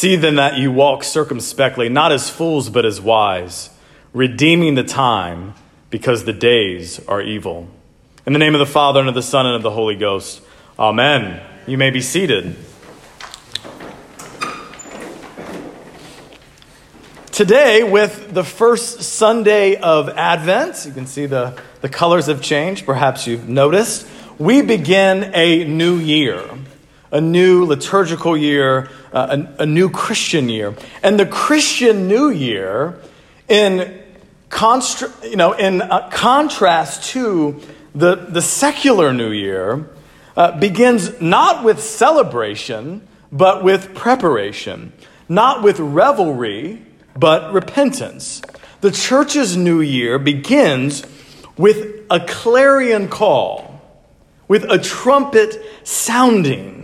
See then that you walk circumspectly, not as fools but as wise, redeeming the time because the days are evil. In the name of the Father, and of the Son, and of the Holy Ghost. Amen. You may be seated. Today, with the first Sunday of Advent, you can see the colors have changed, perhaps you've noticed, we begin a new year, a new liturgical year, a new Christian year. And the Christian New Year, in contrast to the secular New Year, begins not with celebration, but with preparation, not with revelry, but repentance. The church's New Year begins with a clarion call, with a trumpet sounding,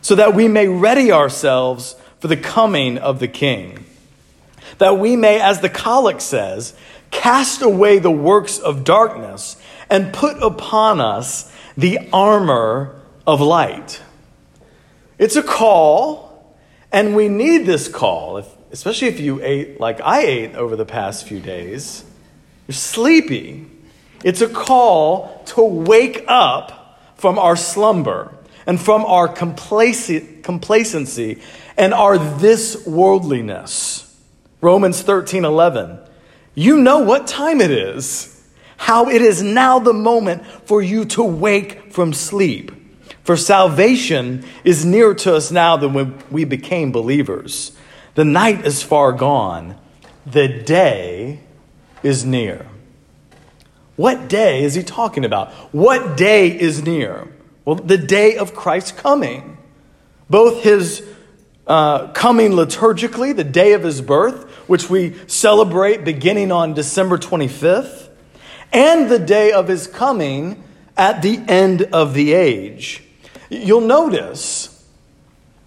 so that we may ready ourselves for the coming of the King, that we may, as the Collect says, cast away the works of darkness and put upon us the armor of light. It's a call, and we need this call, especially if you ate like I ate over the past few days. You're sleepy. It's a call to wake up from our slumber and from our complacency and our this worldliness. Romans 13:11. You know what time it is, how it is now the moment for you to wake from sleep. For salvation is nearer to us now than when we became believers. The night is far gone. The day is near. What day is he talking about? What day is near? Well, the day of Christ's coming. Both his coming liturgically, the day of his birth, which we celebrate beginning on December 25th, and the day of his coming at the end of the age. You'll notice,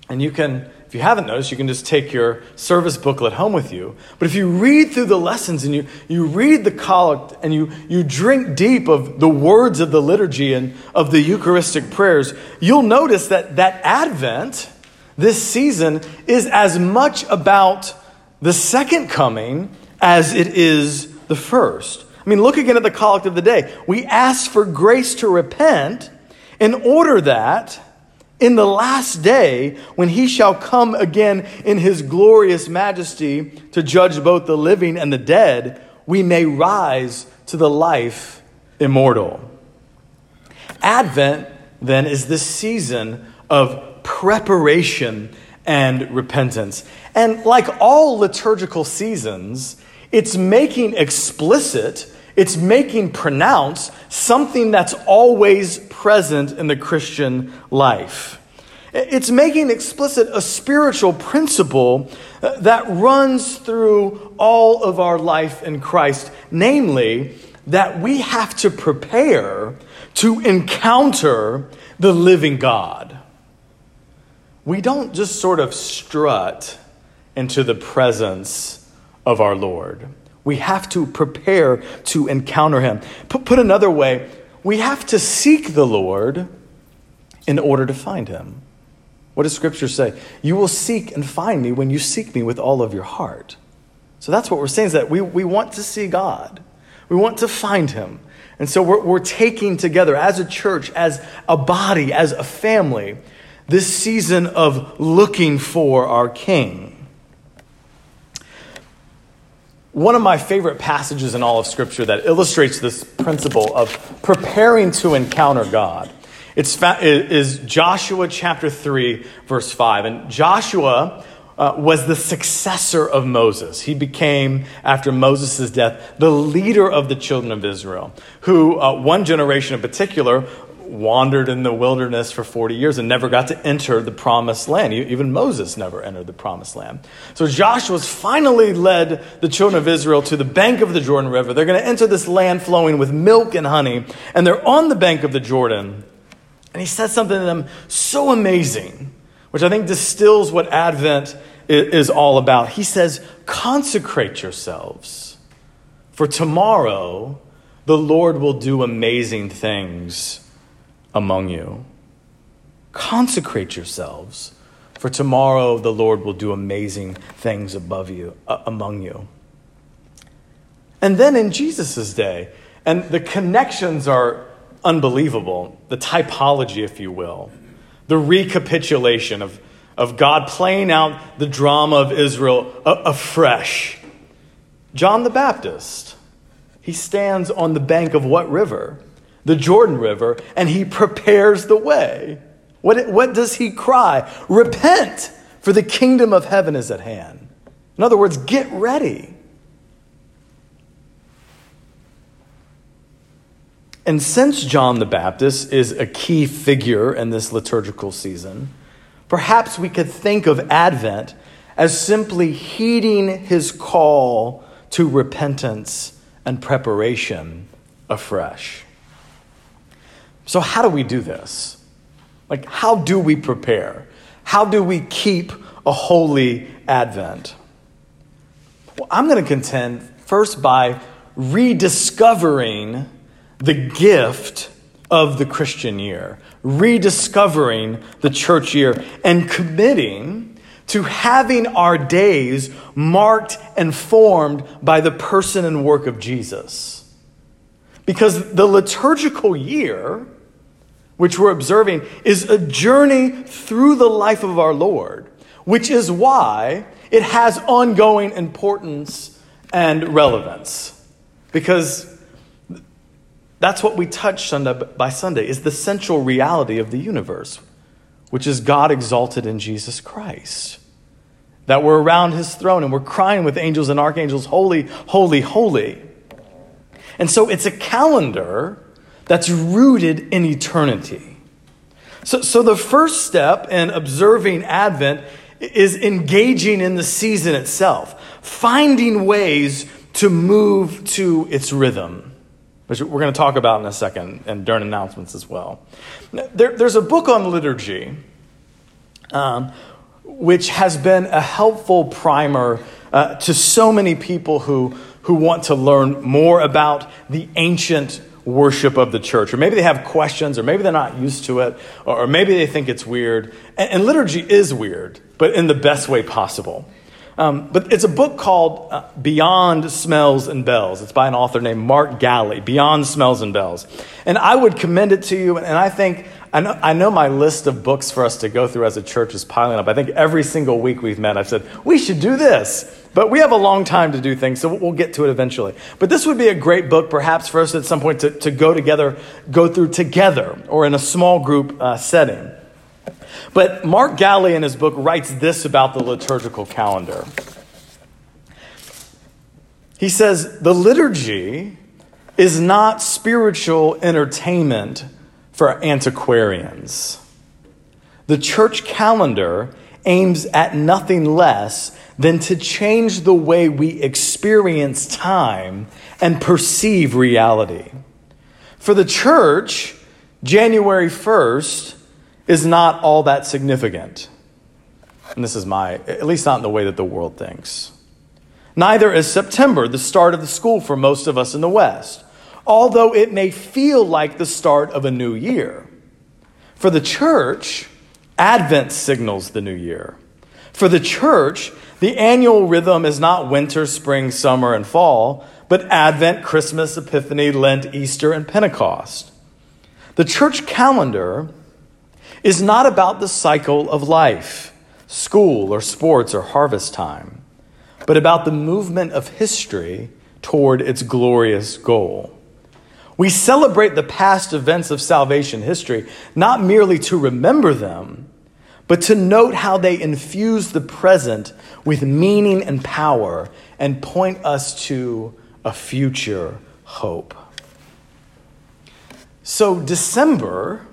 and you can... if you haven't noticed, you can just take your service booklet home with you. But if you read through the lessons and you read the collect and you drink deep of the words of the liturgy and of the Eucharistic prayers, you'll notice that Advent, this season, is as much about the second coming as it is the first. I mean, look again at the collect of the day. We ask for grace to repent in order that in the last day, when he shall come again in his glorious majesty to judge both the living and the dead, we may rise to the life immortal. Advent, then, is this season of preparation and repentance. And like all liturgical seasons, it's making explicit, it's making pronounce something that's always present in the Christian life. It's making explicit a spiritual principle that runs through all of our life in Christ, namely that we have to prepare to encounter the living God. We don't just sort of strut into the presence of our Lord. We have to prepare to encounter him. Put another way, we have to seek the Lord in order to find him. What does Scripture say? You will seek and find me when you seek me with all of your heart. So that's what we're saying, is that we want to see God. We want to find him. And so we're taking together as a church, as a body, as a family, this season of looking for our King. One of my favorite passages in all of Scripture that illustrates this principle of preparing to encounter God is Joshua chapter 3, verse 5. And Joshua was the successor of Moses. He became, after Moses' death, the leader of the children of Israel, who one generation in particular wandered in the wilderness for 40 years and never got to enter the promised land. Even Moses never entered the promised land. So Joshua's finally led the children of Israel to the bank of the Jordan River. They're going to enter this land flowing with milk and honey, and they're on the bank of the Jordan. And he says something to them so amazing, which I think distills what Advent is all about. He says, "Consecrate yourselves, for tomorrow the Lord will do amazing things among you." Consecrate yourselves, For tomorrow the Lord will do amazing things among you. And then in Jesus' day, and the connections are unbelievable, the typology, if you will, the recapitulation of God playing out the drama of Israel afresh. John the Baptist, he stands on the bank of what river? The Jordan River, and he prepares the way. What does he cry? Repent, for the kingdom of heaven is at hand. In other words, get ready. And since John the Baptist is a key figure in this liturgical season, perhaps we could think of Advent as simply heeding his call to repentance and preparation afresh. So how do we do this? Like, how do we prepare? How do we keep a holy Advent? Well, I'm going to contend first by rediscovering the gift of the Christian year, rediscovering the church year, and committing to having our days marked and formed by the person and work of Jesus. Because the liturgical year, which we're observing, is a journey through the life of our Lord, which is why it has ongoing importance and relevance. Because that's what we touch Sunday by Sunday, is the central reality of the universe, which is God exalted in Jesus Christ. That we're around his throne and we're crying with angels and archangels, holy, holy, holy. And so it's a calendar that's rooted in eternity. So the first step in observing Advent is engaging in the season itself, finding ways to move to its rhythm, which we're going to talk about in a second and during announcements as well. There's a book on liturgy, which has been a helpful primer to so many people who want to learn more about the ancient worship of the church, or maybe they have questions, or maybe they're not used to it, or maybe they think it's weird. And liturgy is weird, but in the best way possible. But it's a book called Beyond Smells and Bells. It's by an author named Mark Galli, Beyond Smells and Bells. And I would commend it to you. And I think, I know my list of books for us to go through as a church is piling up. I think every single week we've met, I've said, we should do this. But we have a long time to do things, so we'll get to it eventually. But this would be a great book, perhaps, for us at some point to go through together, or in a small group setting. But Mark Galli in his book writes this about the liturgical calendar. He says, the liturgy is not spiritual entertainment for antiquarians. The church calendar aims at nothing less than to change the way we experience time and perceive reality. For the church, January 1st is not all that significant. And this is at least not in the way that the world thinks. Neither is September, the start of the school for most of us in the West, although it may feel like the start of a new year. For the church, Advent signals the new year. For the church, the annual rhythm is not winter, spring, summer, and fall, but Advent, Christmas, Epiphany, Lent, Easter, and Pentecost. The church calendar is not about the cycle of life, school or sports or harvest time, but about the movement of history toward its glorious goal. We celebrate the past events of salvation history, not merely to remember them, but to note how they infuse the present with meaning and power and point us to a future hope. So December,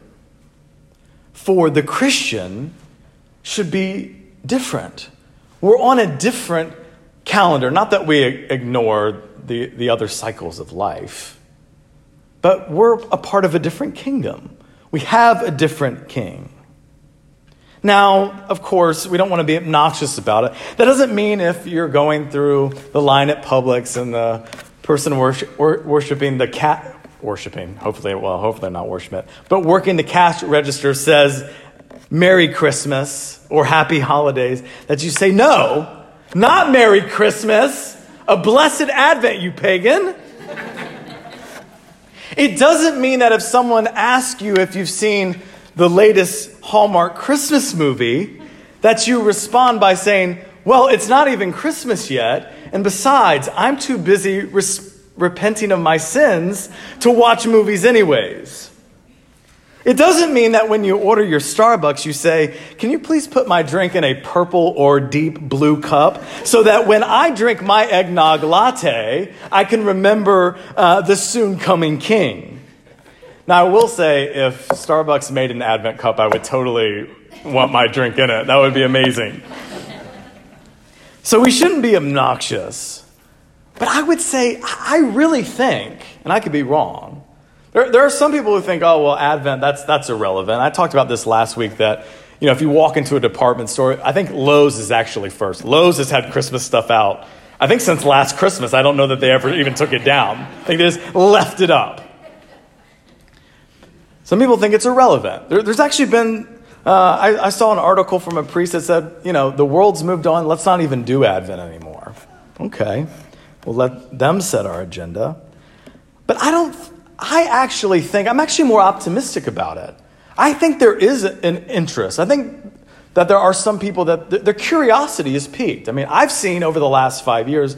for the Christian, should be different. We're on a different calendar. Not that we ignore the other cycles of life, but we're a part of a different kingdom. We have a different king. Now, of course, we don't want to be obnoxious about it. That doesn't mean if you're going through the line at Publix and the person worshiping the cat, hopefully not worshiping it, but working the cash register says, Merry Christmas or Happy Holidays, that you say, no, not Merry Christmas, a blessed Advent, you pagan. It doesn't mean that if someone asks you if you've seen the latest Hallmark Christmas movie, that you respond by saying, well, it's not even Christmas yet, and besides, I'm too busy repenting of my sins to watch movies anyways. It doesn't mean that when you order your Starbucks, you say, can you please put my drink in a purple or deep blue cup so that when I drink my eggnog latte, I can remember the soon coming king. Now, I will say if Starbucks made an Advent cup, I would totally want my drink in it. That would be amazing. So we shouldn't be obnoxious. But I would say, I really think, and I could be wrong, there are some people who think, oh, well, Advent, that's irrelevant. I talked about this last week that, you know, if you walk into a department store, I think Lowe's is actually first. Lowe's has had Christmas stuff out, I think, since last Christmas. I don't know that they ever even took it down. I think they just left it up. Some people think it's irrelevant. There's actually been, I saw an article from a priest that said, you know, the world's moved on. Let's not even do Advent anymore. Okay. We'll let them set our agenda. But I'm actually more optimistic about it. I think there is an interest. I think that there are some people that their curiosity is piqued. I mean, I've seen over the last 5 years,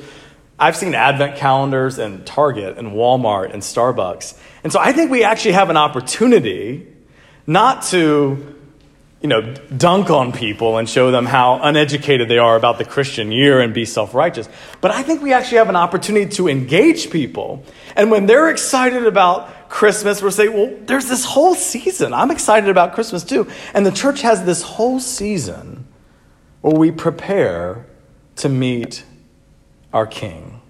I've seen Advent calendars in Target and Walmart and Starbucks. And so I think we actually have an opportunity not to, you know, dunk on people and show them how uneducated they are about the Christian year and be self-righteous. But I think we actually have an opportunity to engage people. And when they're excited about Christmas, we'll say, well, there's this whole season. I'm excited about Christmas too. And the church has this whole season where we prepare to meet our King.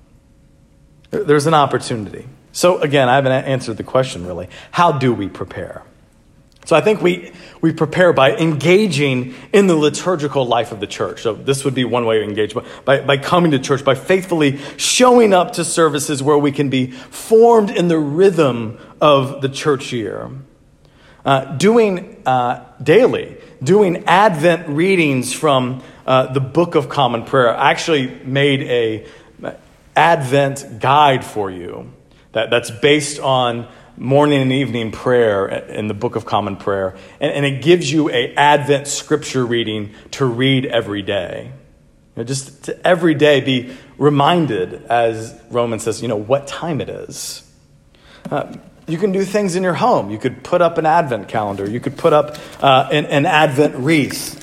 There's an opportunity. So again, I haven't answered the question really. How do we prepare? So I think we prepare by engaging in the liturgical life of the church. So this would be one way to engage, by coming to church, by faithfully showing up to services where we can be formed in the rhythm of the church year. Doing Advent readings from the Book of Common Prayer. I actually made an Advent guide for you that's based on morning and evening prayer in the Book of Common Prayer, and it gives you an Advent scripture reading to read every day. You know, just to every day be reminded, as Romans says, you know, what time it is. You can do things in your home. You could put up an Advent calendar. You could put up an Advent wreath.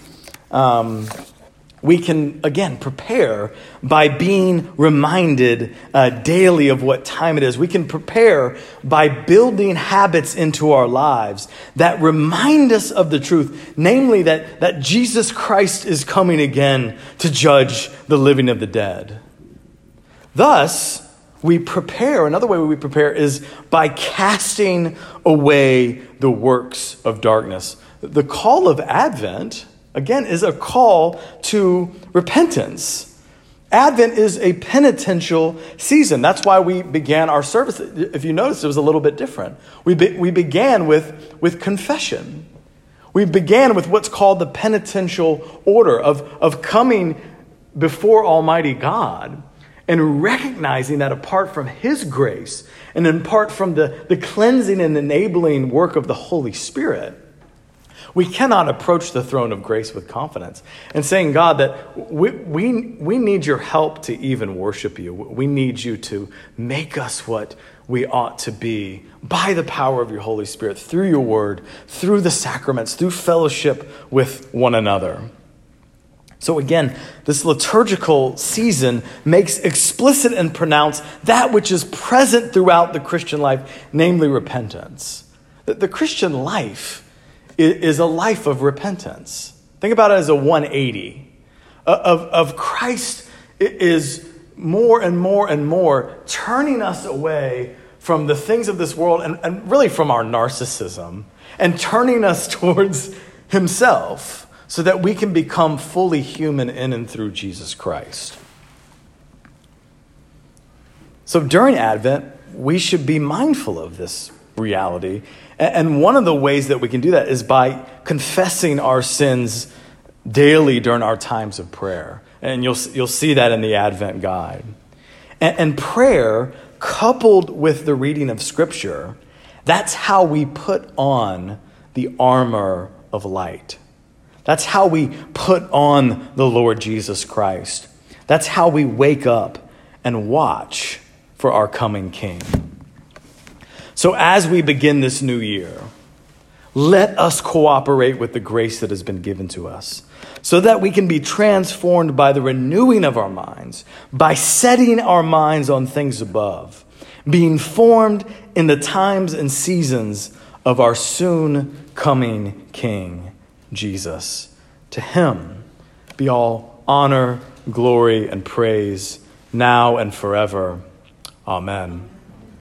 We can, again, prepare by being reminded daily of what time it is. We can prepare by building habits into our lives that remind us of the truth, namely that Jesus Christ is coming again to judge the living of the dead. Thus, we prepare. Another way we prepare is by casting away the works of darkness. The call of Advent, again, is a call to repentance. Advent is a penitential season. That's why we began our service. If you notice, it was a little bit different. We began with confession. We began with what's called the penitential order of coming before Almighty God and recognizing that apart from His grace and apart from the cleansing and enabling work of the Holy Spirit, we cannot approach the throne of grace with confidence and saying, God, that we need your help to even worship you. We need you to make us what we ought to be by the power of your Holy Spirit, through your word, through the sacraments, through fellowship with one another. So again, this liturgical season makes explicit and pronounced that which is present throughout the Christian life, namely repentance. The Christian life is a life of repentance. Think about it as a 180. Of Christ is more and more and more turning us away from the things of this world and really from our narcissism and turning us towards Himself so that we can become fully human in and through Jesus Christ. So during Advent, we should be mindful of this reality. And one of the ways that we can do that is by confessing our sins daily during our times of prayer. And you'll see that in the Advent guide. And prayer, coupled with the reading of Scripture, that's how we put on the armor of light. That's how we put on the Lord Jesus Christ. That's how we wake up and watch for our coming King. So as we begin this new year, let us cooperate with the grace that has been given to us so that we can be transformed by the renewing of our minds, by setting our minds on things above, being formed in the times and seasons of our soon coming King, Jesus. To him be all honor, glory, and praise now and forever. Amen.